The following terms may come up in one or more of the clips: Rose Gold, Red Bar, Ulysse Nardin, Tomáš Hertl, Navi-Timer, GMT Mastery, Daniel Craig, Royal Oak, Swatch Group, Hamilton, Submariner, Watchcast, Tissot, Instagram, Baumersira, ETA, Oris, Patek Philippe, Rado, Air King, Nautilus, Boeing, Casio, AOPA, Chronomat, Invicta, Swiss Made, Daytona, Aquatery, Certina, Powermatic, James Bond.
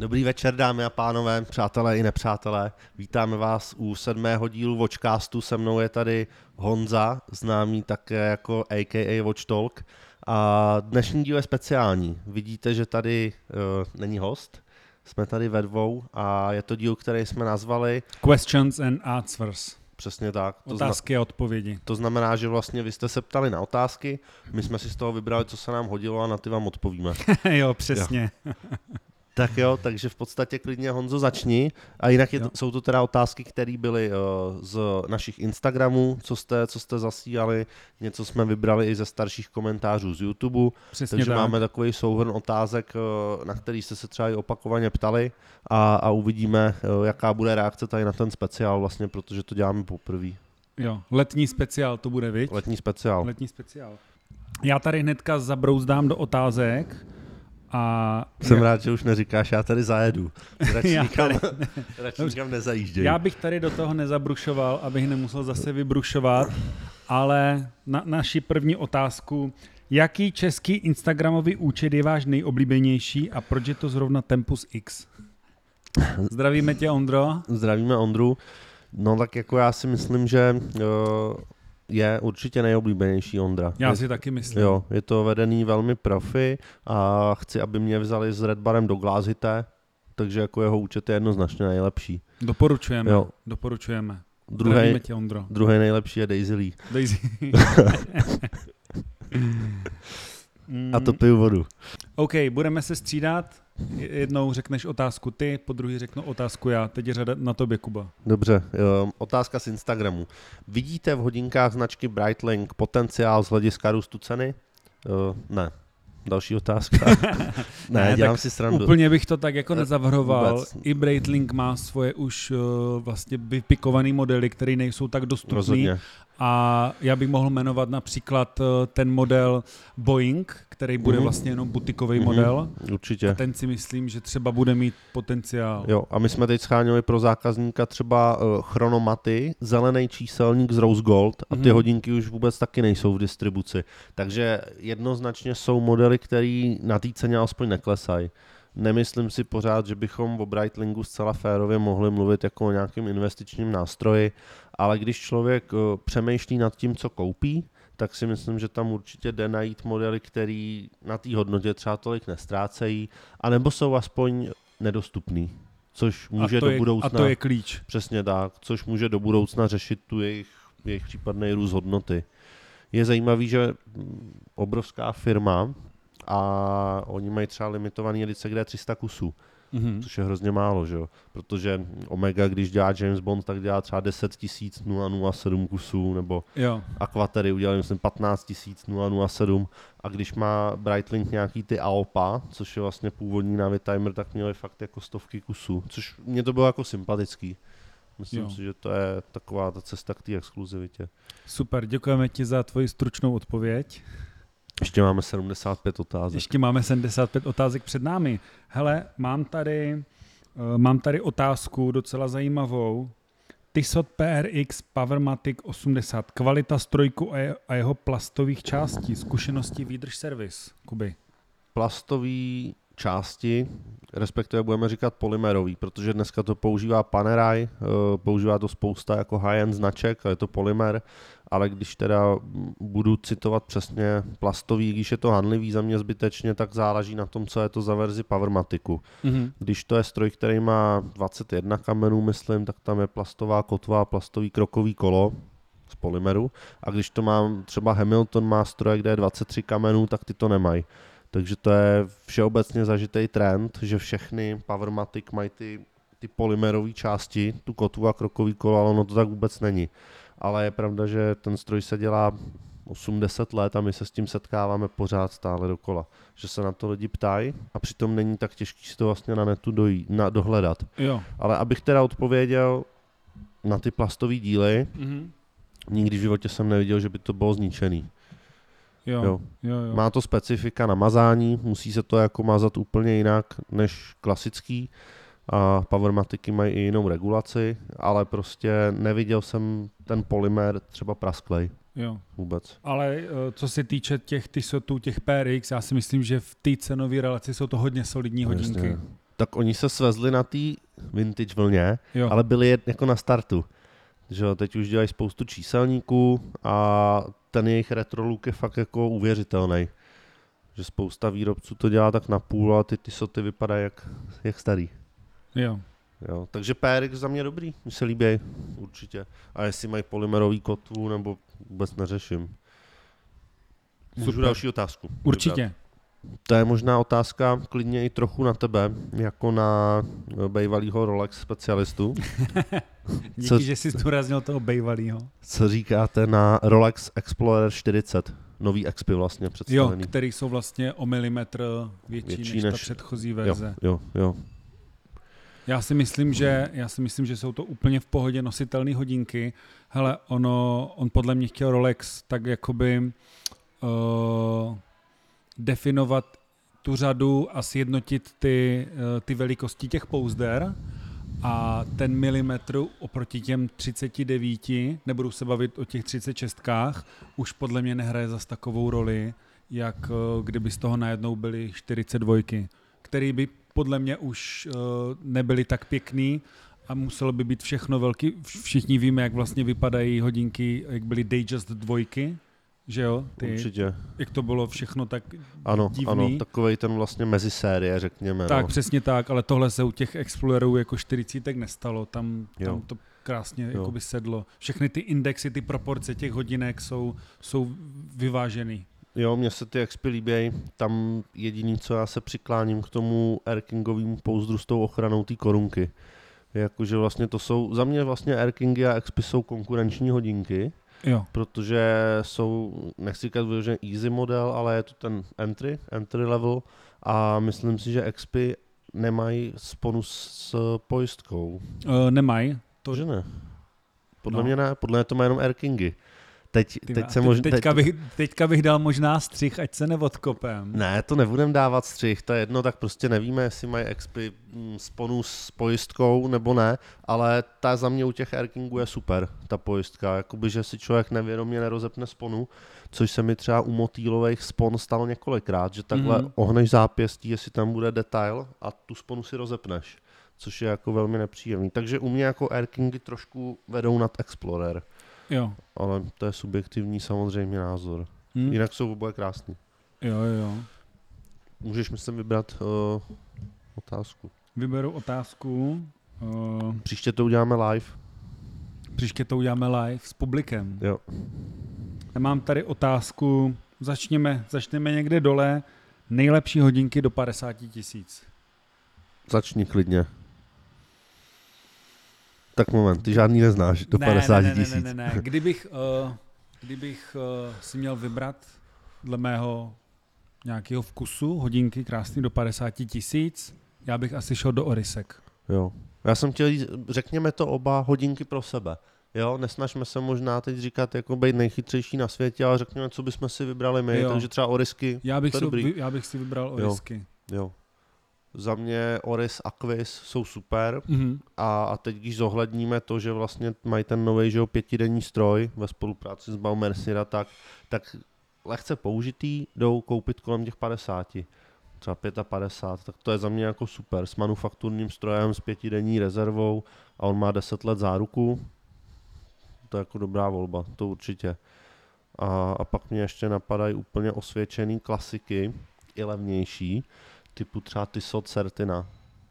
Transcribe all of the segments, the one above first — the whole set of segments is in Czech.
Dobrý večer, dámy a pánové, přátelé i nepřátelé. Vítáme vás u 7. dílu Watchcastu. Se mnou je tady Honza, známý také jako a.k.a. Watchtalk. A dnešní díl je speciální. Vidíte, že tady není host. Jsme tady ve dvou a je to díl, který jsme nazvali Questions and Answers. Přesně tak. Otázky a odpovědi. To znamená, že vlastně vy jste se ptali na otázky, my jsme si z toho vybrali, co se nám hodilo a na ty vám odpovíme. Jo, přesně. Jo. Tak jo, takže v podstatě klidně, Honzo, začni. A jinak jsou to teda otázky, které byly z našich Instagramů, co jste zasílali, něco jsme vybrali i ze starších komentářů z YouTube, přesně takže tak. Máme takový souhrn otázek, na který jste se třeba i opakovaně ptali a uvidíme, jaká bude reakce tady na ten speciál vlastně, protože to děláme poprvé. Jo, letní speciál to bude, viď? Letní speciál. Já tady hnedka zabrouzdám do otázek. Jsem rád, že už neříkáš, já tady zajedu. Radši nikam nezajížděj. Já bych tady do toho nezabrušoval, abych nemusel zase vybrušovat, ale na naši první otázku, jaký český instagramový účet je váš nejoblíbenější a proč je to zrovna Tempus X? Zdravíme tě, Ondro. Zdravíme Ondru. No tak jako já si myslím, že... je určitě nejoblíbenější Ondra. Já si taky myslím. Jo, je to vedený velmi profi a chci, aby mě vzali s Red Barem do Glázité, takže jako jeho účet je jednoznačně nejlepší. Doporučujeme. Zdravíme tě, Ondro. Druhý nejlepší je Daisy Lee. A to piju vodu. OK, budeme se střídat. Jednou řekneš otázku ty, po druhý řeknu otázku já. Teď je řada na tobě, Kuba. Dobře, otázka z Instagramu. Vidíte v hodinkách značky Breitling potenciál z hlediska růstu ceny? Ne. Další otázka. ne, dělám si srandu. Úplně bych to tak jako nezavrhoval. Vůbec. I Breitling má svoje už vlastně vypikované modely, které nejsou tak dostupný. A já bych mohl jmenovat například ten model Boeing, který bude vlastně jenom butikový model. Určitě. A ten si myslím, že třeba bude mít potenciál. Jo, a my jsme teď schánili pro zákazníka třeba Chronomaty, zelený číselník z Rose Gold a ty hodinky už vůbec taky nejsou v distribuci. Takže jednoznačně jsou modely, které na té ceně alespoň neklesají. Nemyslím si pořád, že bychom o Breitlingu zcela férově mohli mluvit jako o nějakém investičním nástroji, ale když člověk přemýšlí nad tím, co koupí, tak si myslím, že tam určitě jde najít modely, které na té hodnotě třeba tolik nestrácejí, anebo jsou aspoň nedostupný, což může do budoucna... A to je klíč. Přesně tak, což může do budoucna řešit tu jejich případný růst hodnoty. Je zajímavý, že obrovská firma a oni mají třeba limitovaný edice, kde je 300 kusů, což je hrozně málo, že jo? Protože Omega, když dělá James Bond, tak dělá třeba 10 007 kusů, nebo jo. Aquatery udělali, myslím, 15 007 a když má Breitling nějaký ty AOPA, což je vlastně původní Navi-Timer, tak měli fakt jako stovky kusů, což mě to bylo jako sympatický. Myslím si, že to je taková ta cesta k té exkluzivitě. Super, děkujeme ti za tvoji stručnou odpověď. Ještě máme 75 otázek před námi. Hele, mám tady otázku docela zajímavou. Tissot PRX Powermatic 80. Kvalita strojku a jeho plastových částí. Zkušenosti výdrž servis. Kuby. Plastový části, respektive budeme říkat polymerový, protože dneska to používá Panerai, používá to spousta jako high-end značek, je to polymer, ale když teda budu citovat přesně plastový, když je to handlivý za mě zbytečně, tak záleží na tom, co je to za verzi Powermatiku. Když to je stroj, který má 21 kamenů, myslím, tak tam je plastová kotva a plastový krokový kolo z polymeru a když to mám, třeba Hamilton má stroj, kde je 23 kamenů, tak ty to nemají. Takže to je všeobecně zažitý trend, že všechny Powermatic mají ty polymerové části, tu kotvu a krokový kolo, ale ono to tak vůbec není. Ale je pravda, že ten stroj se dělá 80 let a my se s tím setkáváme pořád stále dokola. Že se na to lidi ptají a přitom není tak těžký si to vlastně na netu dohledat. Jo. Ale abych teda odpověděl na ty plastové díly, nikdy v životě jsem neviděl, že by to bylo zničený. Jo. Má to specifika na mazání, musí se to jako mazat úplně jinak než klasický a Powermatiky mají i jinou regulaci, ale prostě neviděl jsem ten polymer třeba prasklej. Jo. Vůbec. Ale co se týče těch Tissotů, těch PRX, já si myslím, že v té cenové relaci jsou to hodně solidní hodinky. tak oni se svezli na té vintage vlně, jo, ale byli jako na startu. Že teď už dělají spoustu číselníků a ten jejich retro look je fakt jako uvěřitelný. Že spousta výrobců to dělá tak napůl a ty soty vypadají jak starý. Jo. Jo, takže PRX za mě dobrý, mi se líbí určitě. A jestli mají polymerový kotvu, nebo vůbec neřeším. Můžu další otázku. Určitě. Vybrat. To je možná otázka klidně i trochu na tebe, jako na bejvalýho Rolex specialistu. Díky, že jsi zdůraznil toho bejvalýho. Co říkáte na Rolex Explorer 40? Nový expy vlastně představený. Jo, který jsou vlastně o milimetr větší než ta předchozí verze. Jo. Já si myslím, že jsou to úplně v pohodě nositelné hodinky. Hele, on podle mě chtěl Rolex tak jakoby definovat tu řadu a sjednotit ty velikosti těch pouzder a ten milimetr oproti těm 39, nebudu se bavit o těch 36kách, už podle mě nehraje zas takovou roli, jak kdyby z toho najednou byly 42, který by podle mě už nebyly tak pěkný a muselo by být všechno velký. Všichni víme, jak vlastně vypadají hodinky, jak byly Datejust 2, že jo? Určitě. Jak to bylo všechno tak divný. Ano, takovej ten vlastně mezisérie, řekněme. Tak, no, přesně tak, ale tohle se u těch Explorerů jako 40 nestalo, tam to krásně jakoby sedlo. Všechny ty indexy, ty proporce těch hodinek jsou vyvážený. Jo, mně se ty expy líbějí, tam jediný, co já se přikláním k tomu Air Kingovému pouzdru s tou ochranou té korunky. Jakože vlastně to jsou, za mě vlastně Air Kingy a expy jsou konkurenční hodinky, jo, protože jsou, nechci říkat vyložený easy model, ale je to ten entry level a myslím si, že expy nemají sponu s pojistkou. Nemají. To, že ne. Podle mě ne, podle mě to má jenom Air Kingy. Teďka bych dal možná střih, ať se neodkopem. Ne, to nebudem dávat střih, to je jedno, tak prostě nevíme, jestli mají expy sponu s pojistkou nebo ne, ale ta za mě u těch Air Kingů je super, ta pojistka, jakoby, že si člověk nevědomě nerozepne sponu, což se mi třeba u motýlových spon stalo několikrát, že takhle ohneš zápěstí, jestli tam bude detail a tu sponu si rozepneš, což je jako velmi nepříjemný. Takže u mě jako Air Kingy trošku vedou nad Explorer. Jo. Ale to je subjektivní samozřejmě názor. Jinak jsou oboje krásný. Jo. Můžeš, myslím, vybrat otázku. Vyberu otázku. Příště to uděláme live s publikem. Jo. Já mám tady otázku. Začneme někde dole. Nejlepší hodinky do 50 000. Začni klidně. Tak moment, ty žádný neznáš do 50 000. Ne. Kdybych si měl vybrat dle mého nějakého vkusu hodinky krásný do 50 000, já bych asi šel do Orisek. Jo, já jsem chtěl říct, řekněme to oba hodinky pro sebe. Jo, nesnažme se možná teď říkat, jako být nejchytřejší na světě, ale řekněme, co bychom si vybrali my, jo, takže třeba Orisky. Já bych si vybral Orisky. Jo. Za mě Oris a Aquis jsou super a teď, když zohledníme to, že vlastně mají ten nový 5denní stroj ve spolupráci s Baumersira, tak lehce použitý jdou koupit kolem těch 50, třeba 55, tak to je za mě jako super, s manufakturním strojem, s 5denní rezervou a on má 10 let záruku, to je jako dobrá volba, to určitě. A pak mě ještě napadají úplně osvědčený klasiky, i levnější, typu třeba Tissot Certina.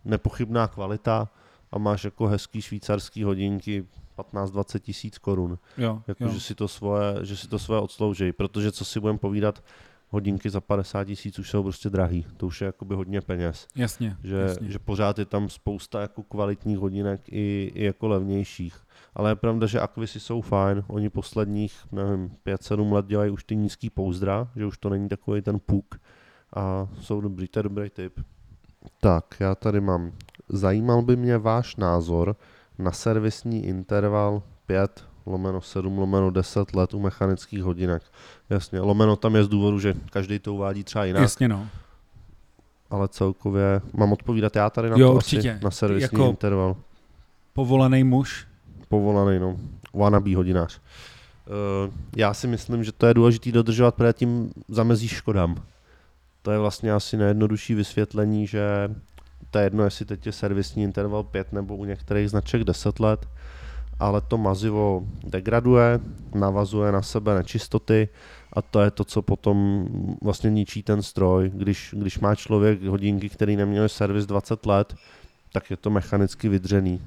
Nepochybná kvalita a máš jako hezký švýcarský hodinky 15 000–20 000 korun. Jako, že si to svoje odsloužejí, protože co si budeme povídat, hodinky za 50 000 už jsou prostě drahý. To už je jakoby hodně peněz. Jasně. Že pořád je tam spousta jako kvalitních hodinek i jako levnějších. Ale je pravda, že Aquisy jsou fajn. Oni posledních, nevím, 5-7 let dělají už ty nízký pouzdra, že už to není takový ten puk. A jsou dobrý, to je dobrý tip. Tak, já tady mám. Zajímal by mě váš názor na servisní interval 5/7/10 let u mechanických hodinek. Jasně, lomeno tam je z důvodu, že každý to uvádí třeba jinak. Jasně, no. Ale celkově mám odpovídat já tady na to určitě. Asi na servisní jako interval. Povolený muž? Povolený, no. Wannabe hodinář. Já si myslím, že to je důležité dodržovat, protože tím zamezíš škodám. To je vlastně asi nejjednodušší vysvětlení, že to je jedno, jestli teď je servisní interval 5 nebo u některých značek 10 let, ale to mazivo degraduje, navazuje na sebe nečistoty a to je to, co potom vlastně ničí ten stroj. Když má člověk hodinky, který neměl servis 20 let, tak je to mechanicky vydřený.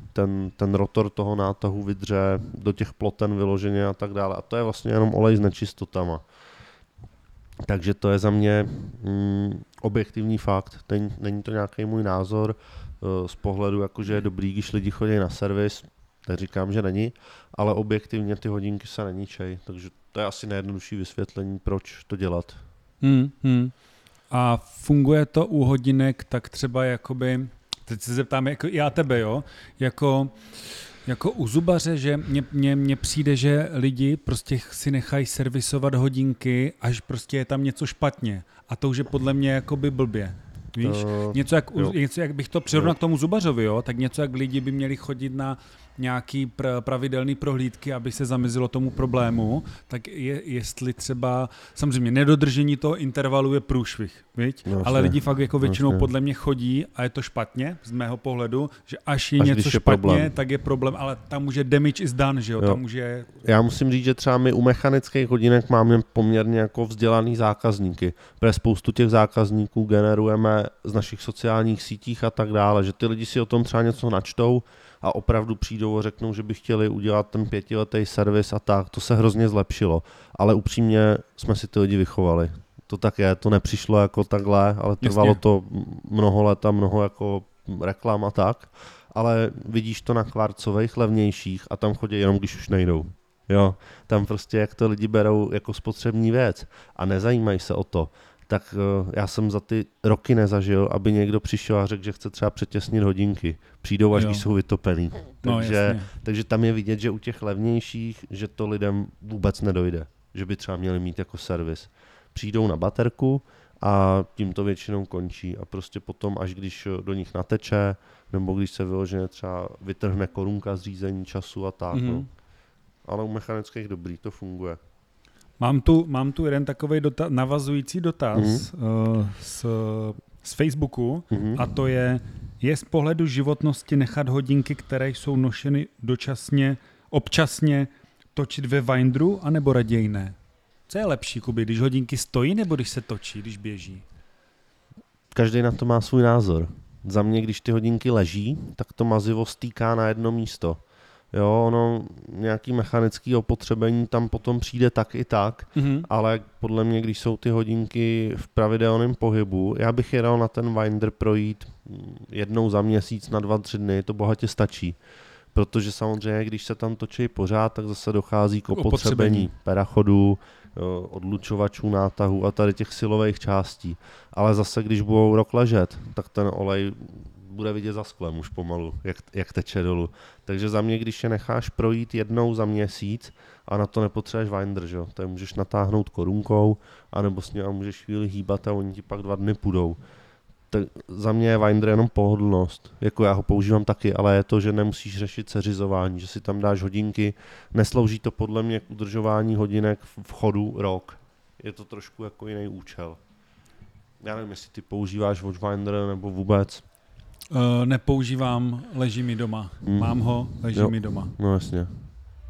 Ten rotor toho nátahu vydře do těch ploten vyloženě a tak dále. A to je vlastně jenom olej s nečistotama. Takže to je za mě objektivní fakt. Není to nějaký můj názor z pohledu, jakože je dobrý, když lidi chodí na servis. Neříkám, že není, ale objektivně ty hodinky se neníčejí. Takže to je asi nejjednodušší vysvětlení, proč to dělat. A funguje to u hodinek tak třeba jakoby... Teď se zeptám, jako já tebe, jo? Jako u zubaře, že mně přijde, že lidi prostě si nechají servisovat hodinky, až prostě je tam něco špatně. A to už je podle mě jakoby blbě. Víš? Něco jak bych to přirovnal k tomu zubařovi, jo? Tak něco, jak lidi by měli chodit na nějaký pravidelný prohlídky, aby se zamezilo tomu problému, tak jestli třeba, samozřejmě nedodržení toho intervalu je průšvih, viď? Vlastně, ale lidi fakt jako většinou vlastně podle mě chodí a je to špatně, z mého pohledu, že až něco je špatně, problém, tak je problém, ale tam už je damage is done, že jo? Tam už je... Já musím říct, že třeba my u mechanických hodinek máme poměrně jako vzdělaný zákazníky, protože spoustu těch zákazníků generujeme z našich sociálních sítích a tak dále, že ty lidi si o tom třeba něco načtou a opravdu přijdou a řeknou, že by chtěli udělat ten 5letý servis a tak. To se hrozně zlepšilo, ale upřímně jsme si ty lidi vychovali. To tak je, to nepřišlo jako takhle, ale trvalo to mnoho let a mnoho jako reklam a tak. Ale vidíš to na kvarcových levnějších a tam chodí jenom, když už nejdou. Jo, tam prostě jak to lidi berou jako spotřební věc a nezajímají se o to. Tak já jsem za ty roky nezažil, aby někdo přišel a řekl, že chce třeba přetěsnit hodinky. Přijdou, až když jsou vytopený. Takže tam je vidět, že u těch levnějších, že to lidem vůbec nedojde. Že by třeba měli mít jako servis. Přijdou na baterku a tím to většinou končí. A prostě potom, až když do nich nateče, nebo když se vyloženě třeba vytrhne korunka z řízení času a tak. Mm-hmm. No. Ale u mechanických dobrý to funguje. Mám tu jeden takovej navazující dotaz z Facebooku a to je z pohledu životnosti nechat hodinky, které jsou nošeny dočasně, občasně točit ve windru, anebo raději ne? Co je lepší, Kuby, když hodinky stojí nebo když se točí, když běží? Každý na to má svůj názor. Za mě, když ty hodinky leží, tak to mazivo stýká na jedno místo. Jo, ono nějaký mechanický opotřebení tam potom přijde tak i tak, ale podle mě, když jsou ty hodinky v pravidelném pohybu, já bych je dal na ten winder projít jednou za měsíc na 2-3 dny, to bohatě stačí. Protože samozřejmě, když se tam točí pořád, tak zase dochází k opotřebení perachodů, odlučovačů nátahu a tady těch silových částí. Ale zase, když budou rok ležet, tak ten olej bude vidět za sklem už pomalu, jak teče dolů. Takže za mě, když je necháš projít jednou za měsíc a na to nepotřebuješ winder, že jo, to můžeš natáhnout korunkou anebo s ním a můžeš chvíli hýbat a oni ti pak 2 dny půjdou. Tak za mě je winder jenom pohodlnost, jako já ho používám taky, ale je to, že nemusíš řešit seřizování, že si tam dáš hodinky, neslouží to podle mě k udržování hodinek v chodu rok. Je to trošku jako jiný účel. Já nevím, jestli ty používáš watchwinder nebo vůbec. Nepoužívám, leží mi doma. Mám ho, leží mi doma. No jasně.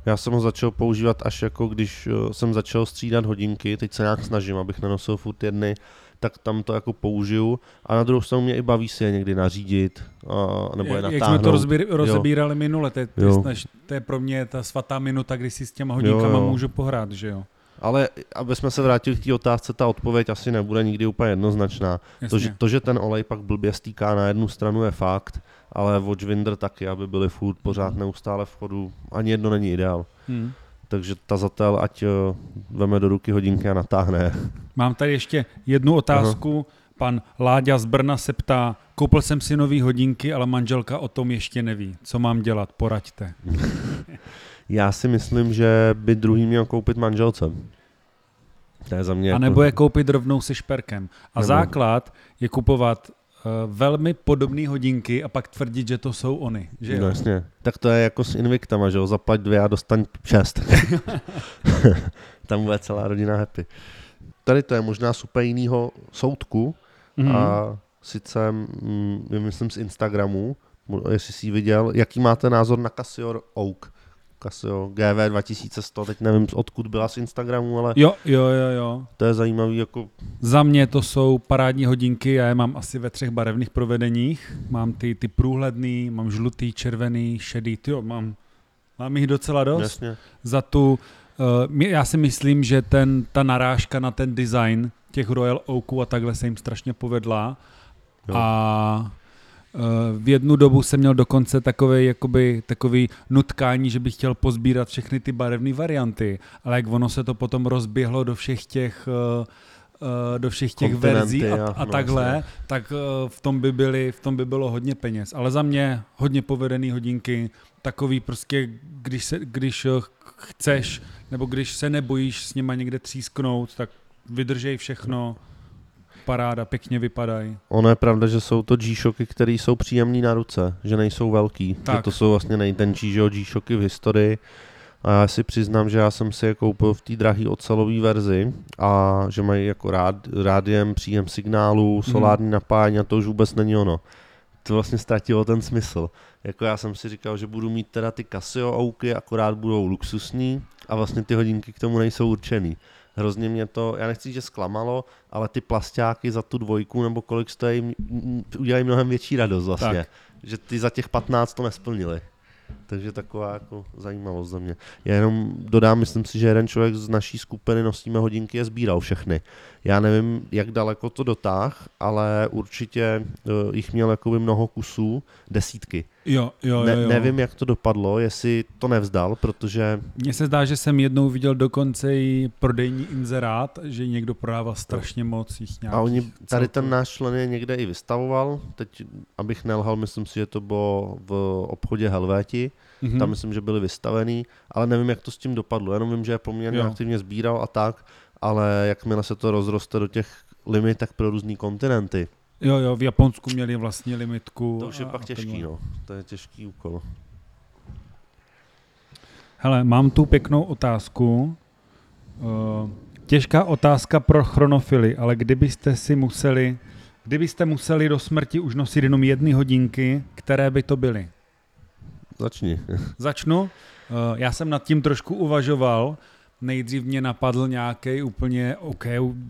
Já jsem ho začal používat až jako když jsem začal střídat hodinky, teď se nějak snažím, abych nenosil furt jedny, tak tam to jako použiju a na druhou stranu mě i baví si je někdy nařídit a, nebo je natáhnout. Jak jsme to rozebírali minule, to je pro mě ta svatá minuta, kdy si s těma hodinkama můžu pohrát, že jo? Ale aby jsme se vrátili k té otázce, ta odpověď asi nebude nikdy úplně jednoznačná. To, že ten olej pak blbě stýká na jednu stranu, je fakt, ale watchwinder taky, aby byly furt pořád neustále v chodu, ani jedno není ideál. Takže tazatel, ať veme do ruky hodinky a natáhne. Mám tady ještě jednu otázku. Aha. Pan Láďa z Brna se ptá, koupil jsem si nový hodinky, ale manželka o tom ještě neví. Co mám dělat? Poraďte. Já si myslím, že by druhý měl koupit manželcem. To je za mě. A nebo je koupit rovnou se šperkem. A nebo základ je kupovat velmi podobné hodinky a pak tvrdit, že to jsou oni. Že no jasně. Tak to je jako s Invictama, že jo? Zaplať 2 a dostaň 6. Tam bude celá rodina happy. Tady to je možná super jinýho soudku a sice myslím z Instagramu, jestli jsi ji viděl, jaký máte názor na Casio Oak? Casio GV2100, teď nevím, odkud byla z Instagramu, ale jo. To je zajímavý. Jako... Za mě to jsou parádní hodinky, já je mám asi ve 3 barevných provedeních. Mám ty průhledný, mám žlutý, červený, šedý, tyjo, mám jich docela dost. Jasně. Za tu, já si myslím, že ta narážka na ten design těch Royal Oaků a takhle se jim strašně povedla. Jo. A v jednu dobu jsem měl dokonce takový nutkání, že bych chtěl pozbírat všechny ty barevné varianty, ale jak ono se to potom rozběhlo do všech těch verzí a takhle, tak v tom by bylo hodně peněz. Ale za mě hodně povedený hodinky, takový prostě, když chceš, nebo když se nebojíš s nima někde třísknout, tak vydržej všechno. Paráda, pěkně vypadají. Ono je pravda, že jsou to G-Shocky, které jsou příjemný na ruce, že nejsou velký. Tak. Že to jsou vlastně nejtenčí G-Shocky v historii. A já si přiznám, že já jsem si je koupil v té drahé ocelové verzi a že mají jako rádiem, příjem signálu, solární napájení a to už vůbec není ono. To vlastně ztratilo ten smysl. Jako já jsem si říkal, že budu mít teda ty Casio Oaky, akorát budou luxusní a vlastně ty hodinky k tomu nejsou určený. Hrozně mě to, já nechci, že zklamalo, ale ty plasťáky za tu 2 nebo kolik stojí, udělají mnohem větší radost vlastně, tak. Že ty za těch 15 to nesplnili. Takže taková jako zajímavost za mě. Já jenom dodám, myslím si, že jeden člověk z naší skupiny Nosíme hodinky je sbíral všechny. Já nevím, jak daleko to dotáh, ale určitě jich měl jakoby mnoho kusů, desítky. Jo. Nevím, jak to dopadlo, jestli to nevzdal, protože... Mně se zdá, že jsem jednou viděl dokonce i prodejní inzerát, že někdo prodával strašně moc jich nějakých. A oni, tady ten náš člen je někde i vystavoval, teď abych nelhal, myslím si, že to bylo v obchodě Helvéti, tam myslím, že byli vystavený, ale nevím, jak to s tím dopadlo, jenom vím, že je poměrně aktivně sbíral a tak, ale jakmile se to rozroste do těch limit, tak pro různý kontinenty. Jo, v Japonsku měli vlastně limitku. To už je pak těžký, no. To je těžký úkol. Hele, mám tu pěknou otázku. Těžká otázka pro chronofily, ale kdybyste museli do smrti už nosit jenom jedny hodinky, které by to byly? Začni. Začnu? Já jsem nad tím trošku uvažoval. Nejdřív mě napadl nějaký úplně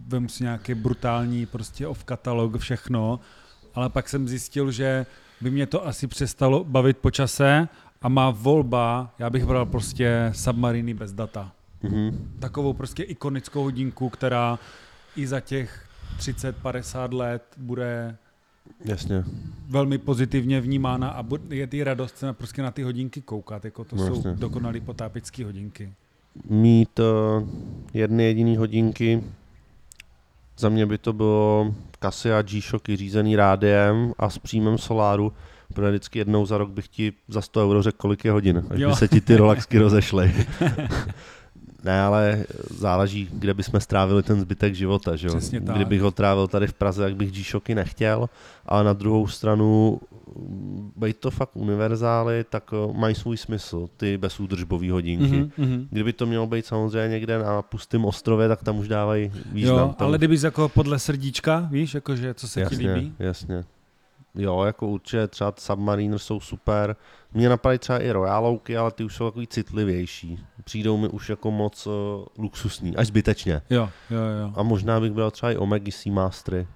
vem si nějaký brutální prostě off-katalog, všechno, ale pak jsem zjistil, že by mě to asi přestalo bavit po čase a má volba, já bych bral prostě submariny bez data. Takovou prostě ikonickou hodinku, která i za těch 30-50 let bude jasně velmi pozitivně vnímána a je ty radost se prostě na ty hodinky koukat, jako to jasně. Jsou dokonalý potápický hodinky. Mít jedny jediný hodinky, za mě by to bylo Casio G-Shocky řízený rádiem a s příjmem soláru, protože vždycky jednou za rok bych ti za 100 euro řekl, kolik je hodin, až by se ti ty Rolexky rozešly. Ne, ale záleží, kde bychom strávili ten zbytek života, že jo? Kdybych ho trávil tady v Praze, tak bych G-Shocky nechtěl, ale na druhou stranu, bejt to fakt univerzály, tak mají svůj smysl, ty bezúdržbové hodinky. Kdyby to mělo být samozřejmě někde na pustém ostrově, tak tam už dávají význam. Jo, ale kdyby jako podle srdíčka, víš, jakože co se ti líbí? Jasně. Jo, jako určitě třeba Submariner jsou super. Mně napadají třeba i Royal Oaky, ale ty už jsou takový citlivější. Přijdou mi už jako moc luxusní, až zbytečně. Jo. A možná bych bral třeba i Omegy Seamastery.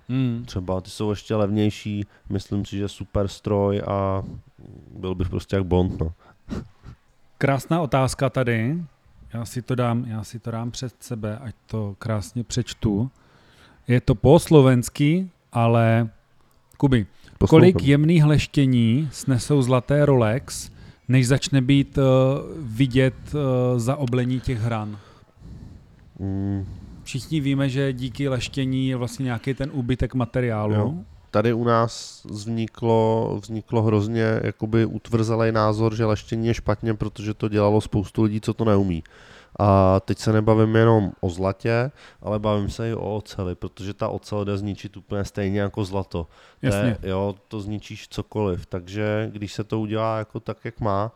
Třeba ty jsou ještě levnější, myslím si, že super stroj a byl bych prostě jak Bond. No. Krásná otázka tady. Já si to dám před sebe, ať to krásně přečtu. Je to po slovensky, ale Kuby, posloupem. Kolik jemných leštění snesou zlaté Rolex, než začne být vidět zaoblení těch hran? Všichni víme, že díky leštění je vlastně nějaký ten úbytek materiálu. Jo. Tady u nás vzniklo hrozně jakoby utvrzelý názor, že leštění je špatně, protože to dělalo spoustu lidí, co to neumí. A teď se nebavím jenom o zlatě, ale bavím se i o oceli, protože ta ocel jde zničit úplně stejně jako zlato. Jasně. To zničíš cokoliv, takže když se to udělá jako tak, jak má,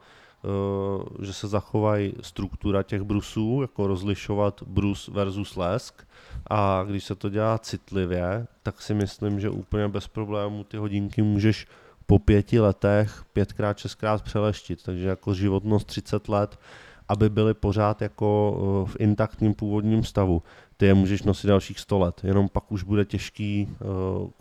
že se zachovají struktura těch brusů, jako rozlišovat brus versus lesk, a když se to dělá citlivě, tak si myslím, že úplně bez problémů ty hodinky můžeš po 5 letech 5x, 6x přeleštit, takže jako životnost 30 let, aby byly pořád jako v intaktním původním stavu. Ty je můžeš nosit dalších 100 let, jenom pak už bude těžký,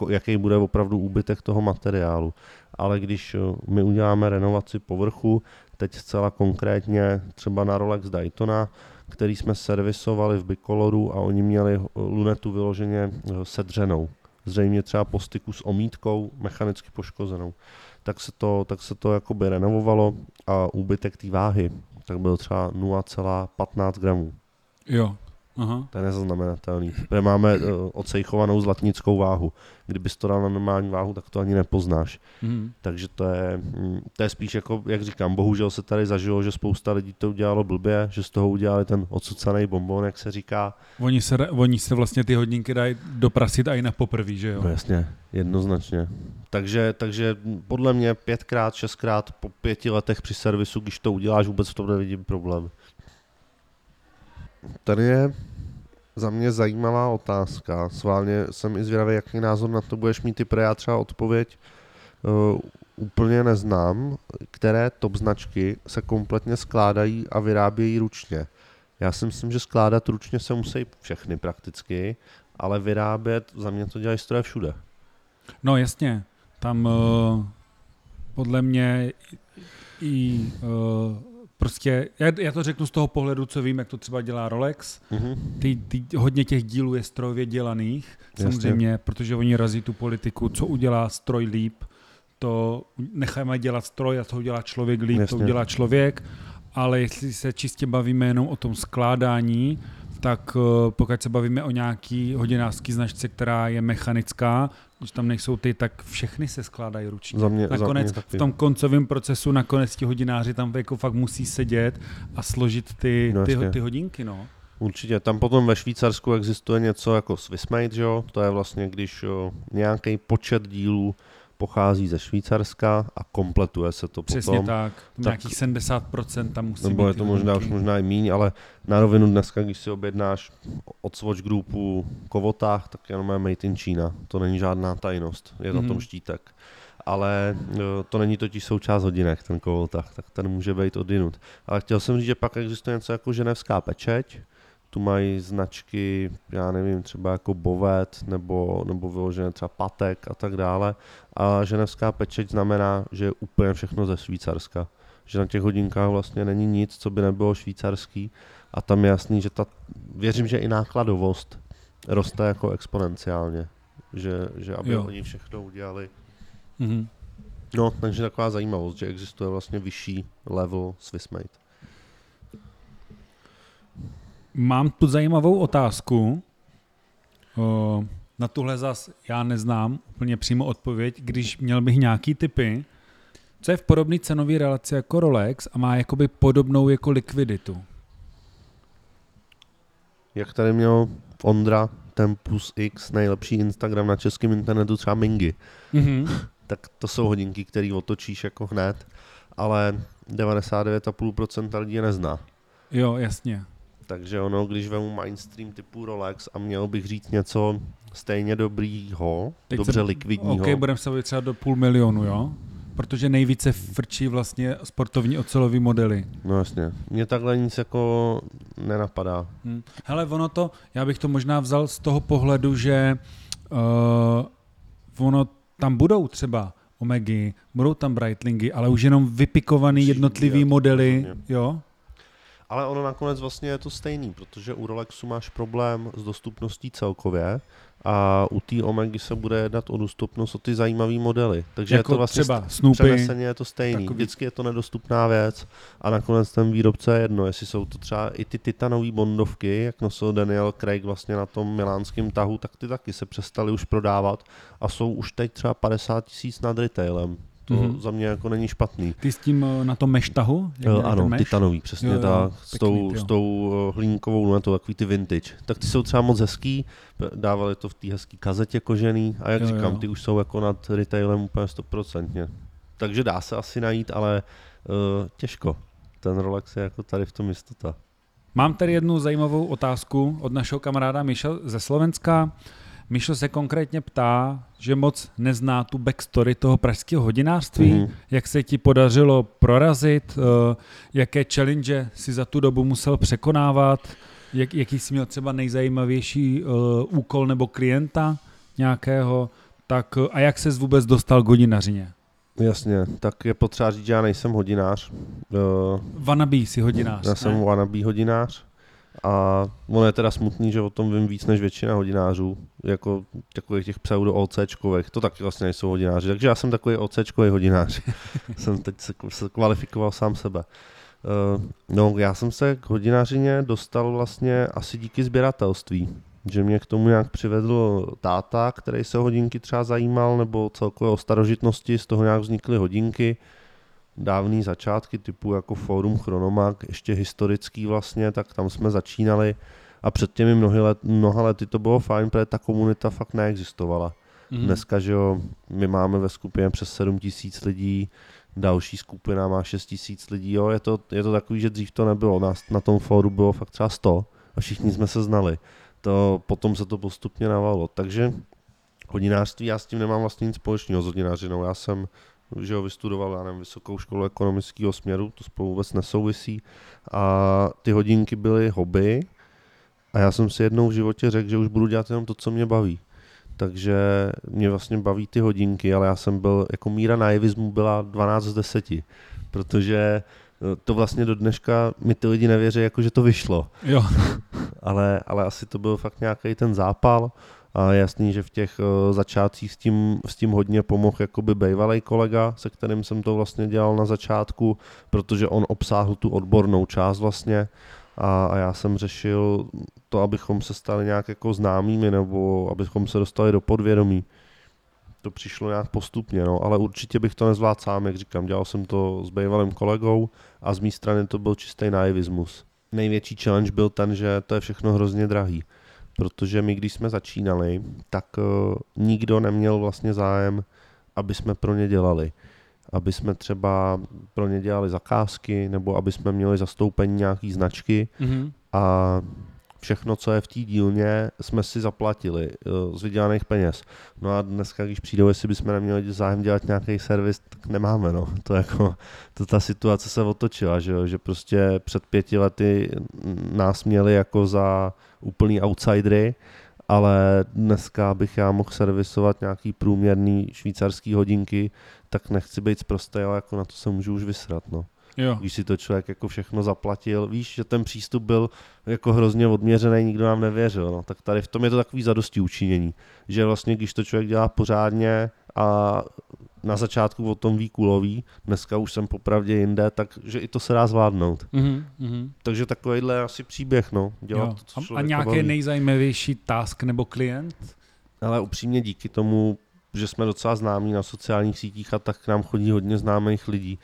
jaký bude opravdu úbytek toho materiálu. Ale když my uděláme renovaci povrchu, teď zcela konkrétně třeba na Rolex Daytona, který jsme servisovali v bikoloru, a oni měli lunetu vyloženě sedřenou. Zřejmě třeba po styku s omítkou mechanicky poškozenou. Tak se to jakoby renovovalo a úbytek té váhy tak byl třeba 0,15 gramů. Jo. Aha. To je nezaznamenatelný. Protože máme ocejchovanou zlatnickou váhu. Kdybys to dal na normální váhu, tak to ani nepoznáš. Mm. Takže to je spíš jako, jak říkám, bohužel se tady zažilo, že spousta lidí to udělalo blbě, že z toho udělali ten odsucanej bonbon, jak se říká. Oni se vlastně ty hodinky dají doprasit a i na poprví, že jo? No jasně, jednoznačně. Takže podle mě 5x, 6x po 5 letech při servisu, když to uděláš, vůbec v tom nevidím problém. Tady je za mě zajímavá otázka. Sválně jsem i zvědavý, jaký názor na to budeš mít ty, protože já třeba odpověď úplně neznám, které top značky se kompletně skládají a vyrábějí ručně. Já si myslím, že skládat ručně se musí všechny prakticky, ale vyrábět, za mě to dělají stroje všude. No jasně, tam podle mě i... Prostě, já to řeknu z toho pohledu, co vím, jak to třeba dělá Rolex. Mm-hmm. Hodně těch dílů je strojově dělaných, jasně. Samozřejmě, protože oni razí tu politiku, co udělá stroj líp, to necháme dělat stroj a co udělá člověk líp, jasně. To udělá člověk, ale jestli se čistě bavíme jenom o tom skládání, tak pokud se bavíme o nějaký hodinářský značce, která je mechanická, když tam nejsou ty, tak všechny se skládají ručně. Nakonec v tom koncovém procesu nakonec ti hodináři tam jako fakt musí sedět a složit ty hodinky. No. Určitě. Tam potom ve Švýcarsku existuje něco jako Swiss Made, že jo? To je vlastně, když nějaký počet dílů pochází ze Švýcarska a kompletuje se to přesně potom. Přesně tak. Nějakých 70% tam musí být. Nebo je to možná i míň, ale na rovinu dneska, když si objednáš od Swatch Groupu kovotách, tak jenom je made in China. To není žádná tajnost. Je na tom štítek. Ale to není totiž součást hodinek, ten kovotách, tak ten může být odinut. Ale chtěl jsem říct, že pak existuje něco jako ženevská pečeť. Tu mají značky, já nevím, třeba jako Bovet nebo vyložené třeba Patek a tak dále. A ženevská pečeť znamená, že je úplně všechno ze Švýcarska. Že na těch hodinkách vlastně není nic, co by nebylo švýcarský. A tam je jasný, že věřím, že i nákladovost roste jako exponenciálně. Že aby oni všechno udělali. Mm-hmm. No, takže taková zajímavost, že existuje vlastně vyšší level Swiss Made. Mám tu zajímavou otázku, na tuhle zas já neznám úplně přímo odpověď, když měl bych nějaký tipy, co je v podobné cenové relaci jako Rolex a má jakoby podobnou jako likviditu. Jak tady měl Ondra Tempus X, nejlepší Instagram na českém internetu, třeba Mingy, tak to jsou hodinky, které otočíš jako hned, ale 99,5% lidí je nezná. Jo, jasně. Takže ono, když vemu mainstream typu Rolex a měl bych říct něco stejně dobrýho, teď dobře likvidního. OK, budeme se bavit třeba do 500 000, jo? Protože nejvíce frčí vlastně sportovní ocelový modely. No jasně, mě takhle nic jako nenapadá. Hele, ono to, já bych to možná vzal z toho pohledu, že ono tam budou třeba Omegy, budou tam Breitlingy, ale už jenom vypikovaný jednotlivý modely, vlastně. Jo? Ale ono nakonec vlastně je to stejný, protože u Rolexu máš problém s dostupností celkově a u té Omegy se bude jednat o dostupnost o ty zajímavý modely. Takže jako je to vlastně třeba Snoopy, přeneseně je to stejný. Takový. Vždycky je to nedostupná věc a nakonec ten výrobce je jedno, jestli jsou to třeba i ty titanové bondovky, jak nosil Daniel Craig vlastně na tom milánském tahu, tak ty taky se přestali už prodávat a jsou už teď třeba 50 000 nad retailem. To za mě jako není špatný. Ty s tím na tom meštahu? Ano, titanový, přesně tak. S tou hlínkovou lunetou, takový ty vintage. Tak ty jsou třeba moc hezký, dávali to v té hezký kazetě kožený a jak říkám, ty už jsou jako nad retailem úplně 100%. Takže dá se asi najít, ale těžko. ten Rolex je jako tady v tom jistota. Mám tady jednu zajímavou otázku od našeho kamaráda Miša ze Slovenska. Mišo se konkrétně ptá, že moc nezná tu backstory toho pražského hodinářství, jak se ti podařilo prorazit, jaké challenge si za tu dobu musel překonávat, jaký jsi měl třeba nejzajímavější úkol nebo klienta nějakého, tak a jak ses vůbec dostal k hodinařině? Jasně, tak je potřeba říct, že já nejsem hodinář. Wannabe si hodinář. Já jsem wannabe hodinář. A ono je teda smutný, že o tom vím víc než většina hodinářů, jako takových těch pseudo OCčkových, to taky vlastně nejsou hodináři, takže já jsem takový OCčkový hodinář, jsem teď se kvalifikoval sám sebe. No já jsem se k hodinařině dostal vlastně asi díky sběratelství, že mě k tomu nějak přivedl táta, který se o hodinky třeba zajímal, nebo celkově o starožitnosti, z toho nějak vznikly hodinky. Dávný začátky typu jako Fórum Chronomat, ještě historický vlastně, tak tam jsme začínali a před těmi mnoha lety to bylo fajn, protože ta komunita fakt neexistovala. Dneska, že jo, my máme ve skupině přes 7 000 lidí, další skupina má 6 000 lidí, jo, je to takový, že dřív to nebylo, nás na tom fóru bylo fakt třeba 100 a všichni jsme se znali. To potom se to postupně navalo, takže hodinářství, já s tím nemám vlastně nic společného s hodinařinou, já jsem že ho vystudoval, já nevím, vysokou školu ekonomického směru, to spolu vůbec nesouvisí a ty hodinky byly hobby a já jsem si jednou v životě řekl, že už budu dělat jenom to, co mě baví. Takže mě vlastně baví ty hodinky, ale já jsem byl, jako míra naivismu byla 12/10, protože to vlastně do dneška mi ty lidi nevěří, jako že to vyšlo. Jo. ale asi to byl fakt nějaký ten zápal. A jasný, že v těch začátcích s tím hodně pomohl jakoby bejvalej kolega, se kterým jsem to vlastně dělal na začátku, protože on obsáhl tu odbornou část vlastně a já jsem řešil to, abychom se stali nějak jako známými nebo abychom se dostali do podvědomí. To přišlo nějak postupně, no, ale určitě bych to nezvládl sám, jak říkám, dělal jsem to s bejvalým kolegou a z mé strany to byl čistý naivismus. Největší challenge byl ten, že to je všechno hrozně drahý. Protože my, když jsme začínali, tak nikdo neměl vlastně zájem, aby jsme pro ně dělali. Aby jsme třeba pro ně dělali zakázky, nebo aby jsme měli zastoupení nějaký značky. A všechno, co je v té dílně, jsme si zaplatili z vydělaných peněz. No a dneska, když přijdou, jestli bychom neměli zájem dělat nějaký servis, tak nemáme, no. To ta situace se otočila, že prostě před 5 lety nás měli jako za úplný outsidery, ale dneska bych já mohl servisovat nějaký průměrný švýcarský hodinky, tak nechci být sprostej, ale jako na to se můžu už vysrat, no. Jo. Když si to člověk jako všechno zaplatil, víš, že ten přístup byl jako hrozně odměřený, nikdo nám nevěřil, no. Tak tady v tom je to takový zadosti učinění, že vlastně když to člověk dělá pořádně a na začátku o tom ví kulový, dneska už jsem popravdě jinde, takže i to se dá zvládnout. Takže takovýhle je asi příběh, no. Dělat to, co člověk a nějaký baví. Nejzajímavější task nebo klient? Ale upřímně díky tomu, že jsme docela známí na sociálních sítích a tak k nám chodí hodně známých lidí,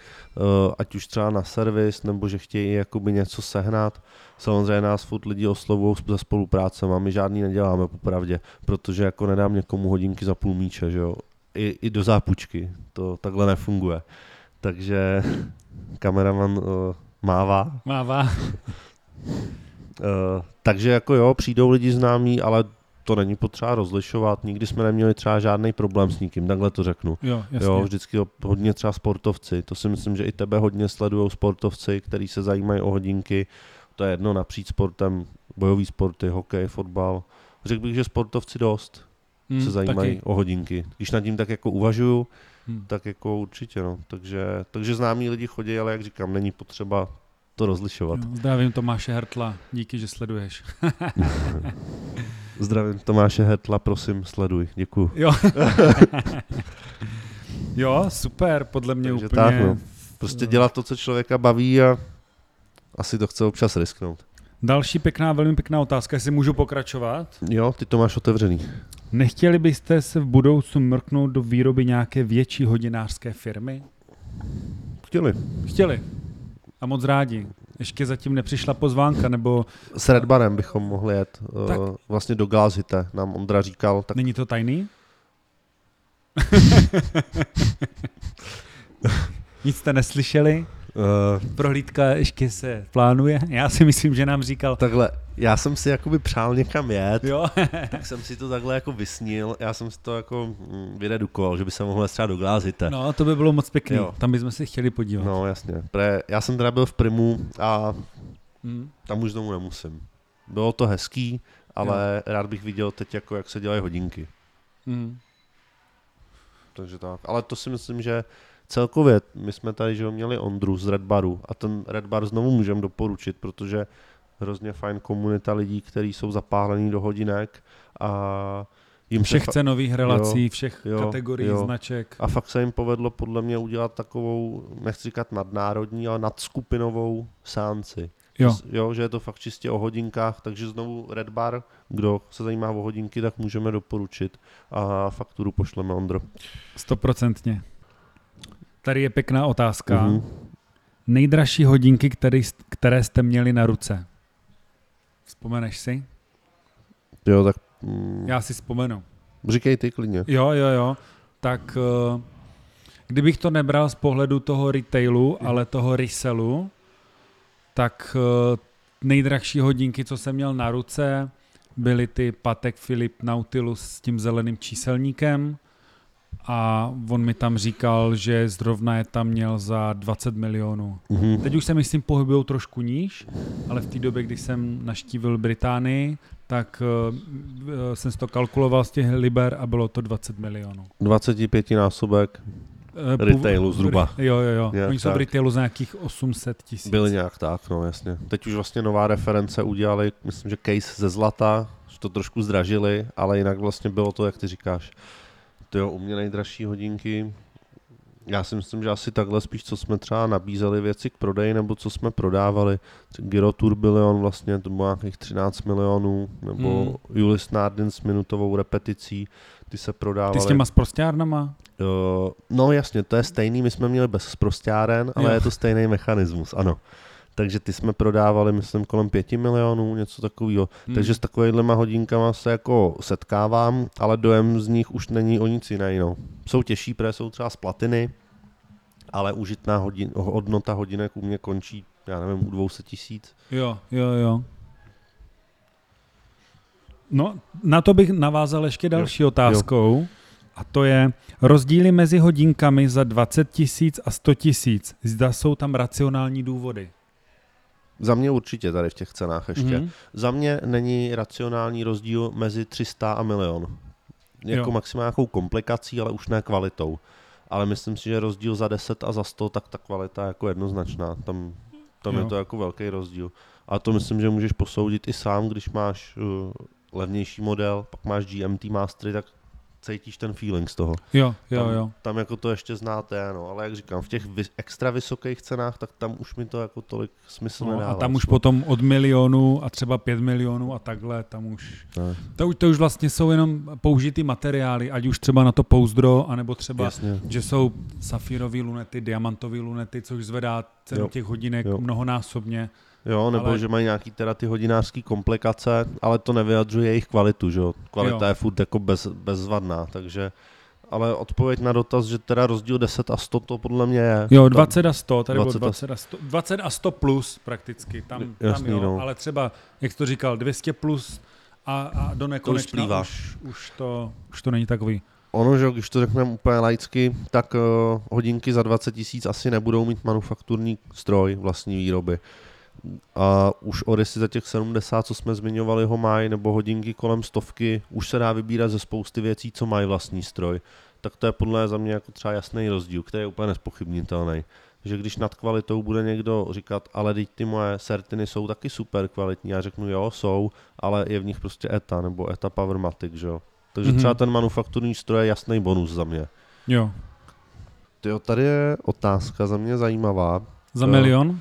ať už třeba na servis, nebo že chtějí jakoby něco sehnat. Samozřejmě nás furt lidi oslovují za spolupráce, a my žádný neděláme popravdě, protože jako nedám někomu hodinky za půl míče, že jo? I do zápučky, to takhle nefunguje. Takže kameraman mává. Takže jako jo, přijdou lidi známí, ale to není potřeba rozlišovat, nikdy jsme neměli třeba žádný problém s nikým, takhle to řeknu. Jo, vždycky hodně třeba sportovci, to si myslím, že i tebe hodně sledujou sportovci, kteří se zajímají o hodinky, to je jedno napříč sportem, bojový sporty, hokej, fotbal. Řekl bych, že sportovci dost se zajímají taky o hodinky. Když nad tím tak jako uvažuju, tak jako určitě, no. Takže známí lidi chodí, ale jak říkám, není potřeba to rozlišovat. Jo, zdravím Tomáše Hertla, díky, že sleduješ. Zdravím Tomáše Hertla, prosím, sleduj, děkuju. Jo, jo, super, podle mě. Takže úplně. Tak, no. Prostě dělat to, co člověka baví a asi to chce občas risknout. Další pěkná, velmi pěkná otázka, jestli můžu pokračovat? Jo, ty to máš otevřený. Nechtěli byste se v budoucnu mrknout do výroby nějaké větší hodinářské firmy? Chtěli. A moc rádi. Ještě zatím nepřišla pozvánka, nebo... S Red Barem bychom mohli jet vlastně do Glashite, nám Ondra říkal. Tak... Není to tajný? Nic jste neslyšeli? Prohlídka ještě se plánuje. Já si myslím, že nám říkal... Takhle, já jsem si jakoby přál někam jet, jo? Tak jsem si to takhle jako vysnil, já jsem si to jako vyredukoval, že by se mohlo třeba do Glázite. No, to by bylo moc pěkný, jo. Tam bychom se chtěli podívat. No, jasně. Já jsem teda byl v Primu a tam už domů nemusím. Bylo to hezký, ale jo. Rád bych viděl teď, jako, jak se dělají hodinky. Takže tak. Ale to si myslím, že celkově my jsme tady, že měli Ondru z Red Baru a ten Red Bar znovu můžeme doporučit, protože hrozně fajn komunita lidí, kteří jsou zapálení do hodinek a jim všech cenových relací, jo, všech kategorií, jo. Značek. A fakt se jim povedlo podle mě udělat takovou, nechci říkat nadnárodní, ale nadskupinovou seanci. Jo, že je to fakt čistě o hodinkách, takže znovu Red Bar, kdo se zajímá o hodinky, tak můžeme doporučit a fakturu pošleme, Ondro. 100%. Tady je pěkná otázka. Nejdražší hodinky, které jste měli na ruce. Vzpomeneš si? Jo, tak... Já si vzpomenu. Říkej ty klidně. Jo. Tak kdybych to nebral z pohledu toho retailu, ale toho resellu, tak nejdražší hodinky, co jsem měl na ruce, byly ty Patek Philippe Nautilus s tím zeleným číselníkem a on mi tam říkal, že zrovna je tam měl za 20 milionů. Teď už se myslím pohybují trošku níž, ale v té době, když jsem navštívil Británii, tak jsem si to kalkuloval z těch liber a bylo to 20 milionů. 25násobek. Retailu zhruba. Jo. Nějak oni jsou v retailu z nějakých 800 000. Byl nějak tak, no jasně. Teď už vlastně nová reference udělali, myslím, že case ze zlata, že to trošku zdražili, ale jinak vlastně bylo to, jak ty říkáš. Tyjo, u mě nejdražší hodinky, já si myslím, že asi takhle spíš, co jsme třeba nabízeli věci k prodeji, nebo co jsme prodávali. Giro Tourbillon vlastně, to bylo nějakých 13 milionů, nebo Ulysse Nardin s minutovou repeticí, ty se prodávaly. Ty s těma sprosťárnama? No jasně, to je stejný, my jsme měli bez sprosťáren, ale je to stejný mechanismus, ano. Takže ty jsme prodávali, myslím, kolem 5 milionů, něco takového. Takže s takovýhlema hodinkama se jako setkávám, ale dojem z nich už není o nic jiného. Jsou těžší, protože jsou třeba z platiny, ale užitná hodnota hodinek u mě končí, já nevím, u 200 000. Jo. No, na to bych navázal ještě další otázkou. Jo. A to je rozdíly mezi hodinkami za 20 000 a 100 000. Zda jsou tam racionální důvody? Za mě určitě tady v těch cenách ještě. Za mě není racionální rozdíl mezi 300 a milion. Jako maximálně nějakou komplikací, ale už ne kvalitou. Ale myslím si, že rozdíl za 10 a za 100, tak ta kvalita je jako jednoznačná. Tam je to jako velký rozdíl. A to myslím, že můžeš posoudit i sám, když máš levnější model, pak máš GMT Mastery, tak cítíš ten feeling z toho. Jo. Tam jako to ještě znáte, no, ale jak říkám, v těch extra vysokých cenách, tak tam už mi to jako tolik smysl nedává. A tam už potom od 1 milionu a třeba 5 milionů a takhle, tam už... To už vlastně jsou jenom použitý materiály, ať už třeba na to pouzdro, anebo třeba, že jsou safírové lunety, diamantové lunety, což zvedá cenu těch hodinek mnohonásobně. Jo, nebo že mají nějaký teda ty hodinářský komplikace, ale to nevyjadřuje jejich kvalitu, že jo. Kvalita je furt jako bezvadná, takže... Ale odpověď na dotaz, že teda rozdíl 10 a 100 to podle mě je... Jo, 20 a 100, tady bylo 20 a 100 plus prakticky, tam, ale třeba, jak jsi to říkal, 200 plus a do nekonečna to už to není takový. Ono, že když to řekneme úplně laicky, tak hodinky za 20 000 asi nebudou mít manufakturní stroj vlastní výroby. A už Orisy za těch 70, co jsme zmiňovali, ho mají, nebo hodinky kolem 100, už se dá vybírat ze spousty věcí, co mají vlastní stroj. Tak to je podle za mě jako třeba jasný rozdíl, který je úplně nezpochybnitelný. Že když nad kvalitou bude někdo říkat, ale teď ty moje Certiny jsou taky super kvalitní, já řeknu jo, jsou, ale je v nich prostě ETA, nebo ETA Powermatic, že jo. Takže třeba ten manufakturní stroj je jasný bonus za mě. Jo. Tyjo, tady je otázka za mě zajímavá. Za milion?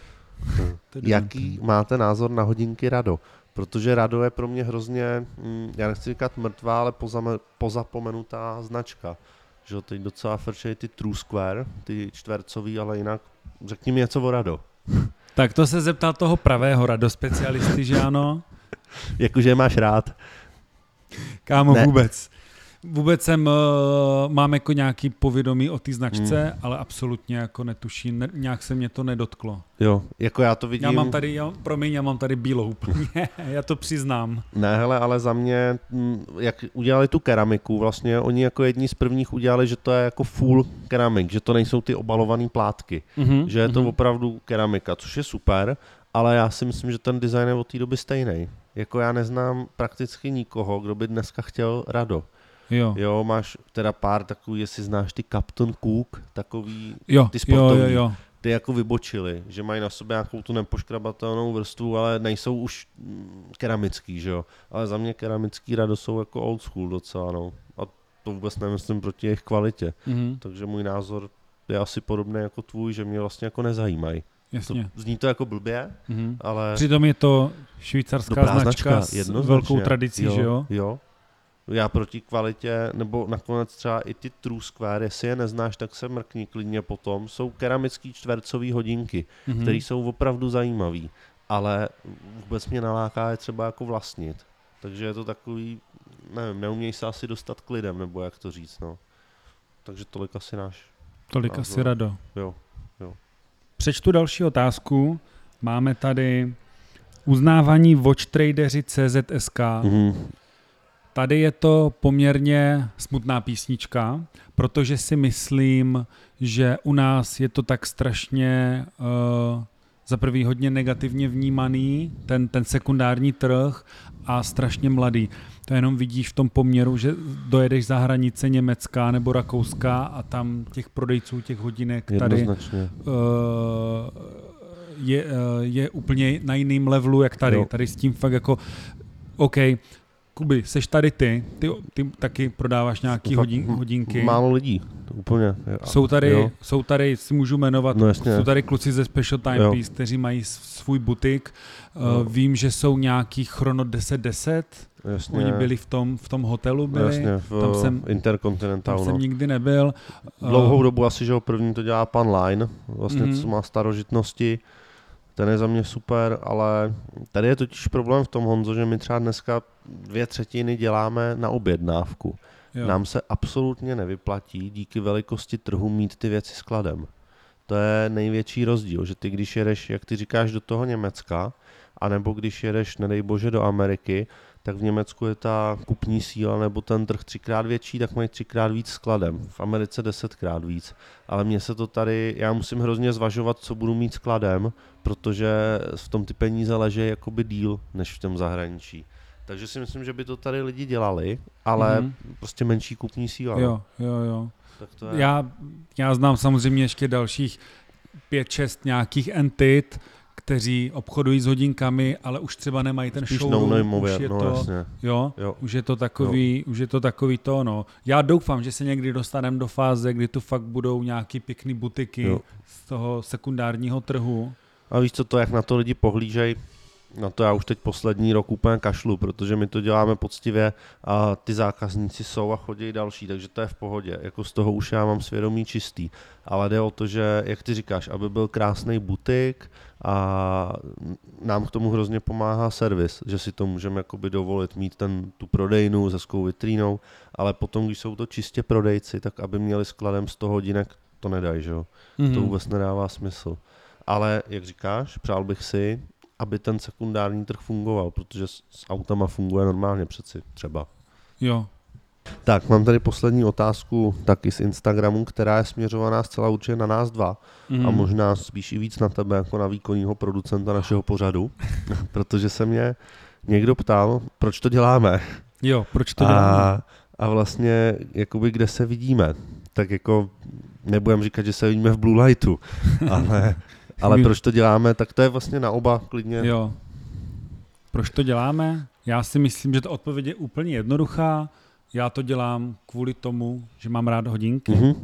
Jaký máte názor na hodinky Rado? Protože Rado je pro mě hrozně, já nechci říkat mrtvá, ale pozapomenutá značka. Že teď docela frčejí ty True Square, ty čtvercový, ale jinak řekni mi něco o Rado. Tak to se zeptal toho pravého Rado specialisty, že ano? Jakože máš rád. Kámo, ne. Vůbec. vůbec mám jako nějaký povědomí o té značce, ale absolutně jako netuším, nějak se mě to nedotklo. Jo, jako já to vidím. Já mám tady bílou úplně, já to přiznám. Ne, hele, ale za mě, jak udělali tu keramiku, vlastně oni jako jedni z prvních udělali, že to je jako full keramik, že to nejsou ty obalované plátky, že je to opravdu keramika, což je super, ale já si myslím, že ten design je od té doby stejný. Jako já neznám prakticky nikoho, kdo by dneska chtěl Rado. Jo, máš teda pár takový, jestli znáš ty Captain Cook, takový ty sportovní, ty jako vybočili, že mají na sobě nějakou tu nepoškrabatelnou vrstvu, ale nejsou už keramický, že jo. Ale za mě keramický Rado jsou jako old school docela, no. A to vůbec nemyslím proti jejich kvalitě. Takže můj názor je asi podobný jako tvůj, že mě vlastně jako nezajímají. Jasně. To, zní to jako blbě, ale... Přitom je to švýcarská značka s velkou tradicí, že jo? Jo. Já proti kvalitě, nebo nakonec třeba i ty True Square, jestli je neznáš, tak se mrkni klidně potom, jsou keramický čtvercový hodinky, které jsou opravdu zajímavý, ale vůbec mě naláká je třeba jako vlastnit. Takže je to takový, nevím, neumějí se asi dostat k lidem, nebo jak to říct, no. Takže tolik asi náš. Tolik asi Rado. Jo. Přečtu další otázku. Máme tady uznávání watchtradeři CZSK. Tady je to poměrně smutná písnička, protože si myslím, že u nás je to tak strašně za prvý hodně negativně vnímaný, ten sekundární trh a strašně mladý. To jenom vidíš v tom poměru, že dojedeš za hranice Německa nebo Rakouska a tam těch prodejců, těch hodinek tady je úplně na jiném levelu, jak tady. Jo. Tady s tím fakt jako, OK, Kuby, seš tady ty taky prodáváš nějaké hodinky. Málo lidí, úplně. Jsou tady, si můžu jmenovat, no jsou tady kluci ze Special Timepiece, kteří mají svůj butik. Vím, že jsou nějaký Chrono 1010, jasně. Oni byli v tom hotelu, tam jsem Intercontinental. Tam jsem nikdy nebyl. Dlouhou dobu asi, že ho první to dělá pan Line, vlastně co má starožitnosti. Ten je za mě super, ale tady je totiž problém v tom, Honzo, že my třeba dneska 2/3 děláme na objednávku. Jo. Nám se absolutně nevyplatí díky velikosti trhu mít ty věci skladem. To je největší rozdíl, že ty když jedeš, jak ty říkáš, do toho Německa, anebo když jedeš, nedej bože, do Ameriky, tak v Německu je ta kupní síla nebo ten trh 3x větší, tak mají 3x víc skladem. V Americe 10x víc. Ale mně se to tady, já musím hrozně zvažovat, co budu mít skladem, protože v tom ty peníze leží jakoby díl než v tom zahraničí. Takže si myslím, že by to tady lidi dělali, ale prostě menší kupní síla. Jo. Tak to je... Já znám samozřejmě ještě dalších 5-6 nějakých entit, kteří obchodují s hodinkami, ale už třeba nemají ten showroom, už je to takový. Já doufám, že se někdy dostaneme do fáze, kdy tu fakt budou nějaký pěkný butiky z toho sekundárního trhu. A víš co, to jak na to lidi pohlížejí, na to já už teď poslední rok úplně kašlu, protože my to děláme poctivě a ty zákazníci jsou a chodí další, takže to je v pohodě. Jako z toho už já mám svědomí čistý. Ale jde o to, že, jak ty říkáš, aby byl krásný butik a nám k tomu hrozně pomáhá servis, že si to můžeme jakoby dovolit mít tu prodejnu s hezkou vitrínou, ale potom, když jsou to čistě prodejci, tak aby měli skladem 100 hodinek, to nedají, že jo? To vůbec nedává smysl. Ale, jak říkáš, přál bych si, aby ten sekundární trh fungoval, protože s autama funguje normálně přeci třeba. Jo. Tak, mám tady poslední otázku taky z Instagramu, která je směřovaná zcela určitě na nás dva a možná spíš i víc na tebe jako na výkonního producenta našeho pořadu, protože se mě někdo ptal, proč to děláme. Jo, proč to děláme. A vlastně, jakoby, kde se vidíme. Tak jako, nebudem říkat, že se vidíme v Blue Lightu, ale proč to děláme, tak to je vlastně na oba klidně. Jo. Proč to děláme? Já si myslím, že ta odpověď je úplně jednoduchá. Já to dělám kvůli tomu, že mám rád hodinky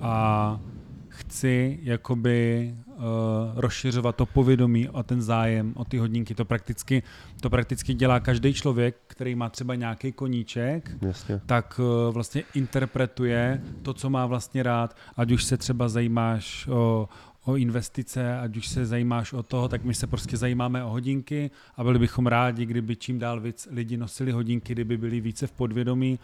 a chci jakoby rozšiřovat to povědomí a ten zájem o ty hodinky. To prakticky dělá každý člověk, který má třeba nějaký koníček, tak vlastně interpretuje to, co má vlastně rád, ať už se třeba zajímáš o investice, ať už se zajímáš o toho, tak my se prostě zajímáme o hodinky a byli bychom rádi, kdyby čím dál víc lidi nosili hodinky, kdyby byli více v podvědomí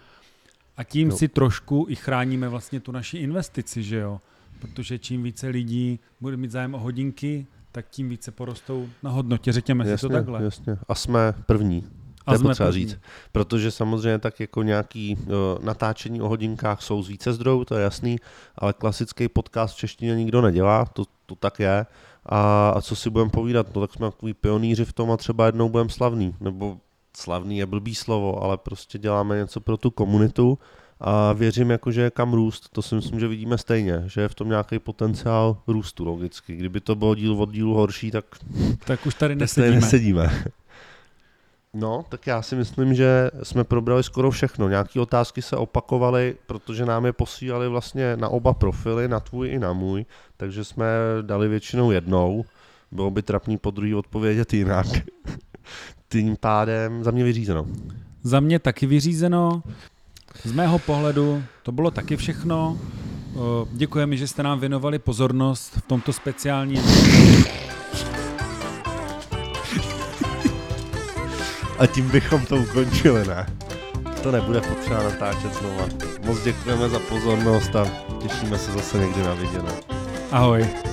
A tím si trošku i chráníme vlastně tu naši investici, že jo? Protože čím více lidí bude mít zájem o hodinky, tak tím více porostou na hodnotě, řekněme si to takhle. Jasně. A jsme první. To je potřeba říct, protože samozřejmě tak jako nějaký natáčení o hodinkách jsou z více zdrojů, to je jasný, ale klasický podcast v češtině nikdo nedělá, to tak je. A co si budeme povídat, no tak jsme takový pionýři v tom a třeba jednou budeme slavný, nebo slavný je blbý slovo, ale prostě děláme něco pro tu komunitu a věřím, jako, že je kam růst, to si myslím, že vidíme stejně, že je v tom nějaký potenciál růstu logicky. Kdyby to bylo díl od dílu horší, tak už tady nesedíme. No, tak já si myslím, že jsme probrali skoro všechno. Nějaké otázky se opakovaly, protože nám je posílali vlastně na oba profily, na tvůj i na můj, takže jsme dali většinou jednou. Bylo by trapný po druhý odpovědět jinak. Tím pádem za mě vyřízeno. Za mě taky vyřízeno. Z mého pohledu to bylo taky všechno. Děkujeme, že jste nám věnovali pozornost v tomto speciálním... A tím bychom to ukončili, ne? To nebude potřeba natáčet znova. Moc děkujeme za pozornost a těšíme se zase někdy na viděnou. Ahoj.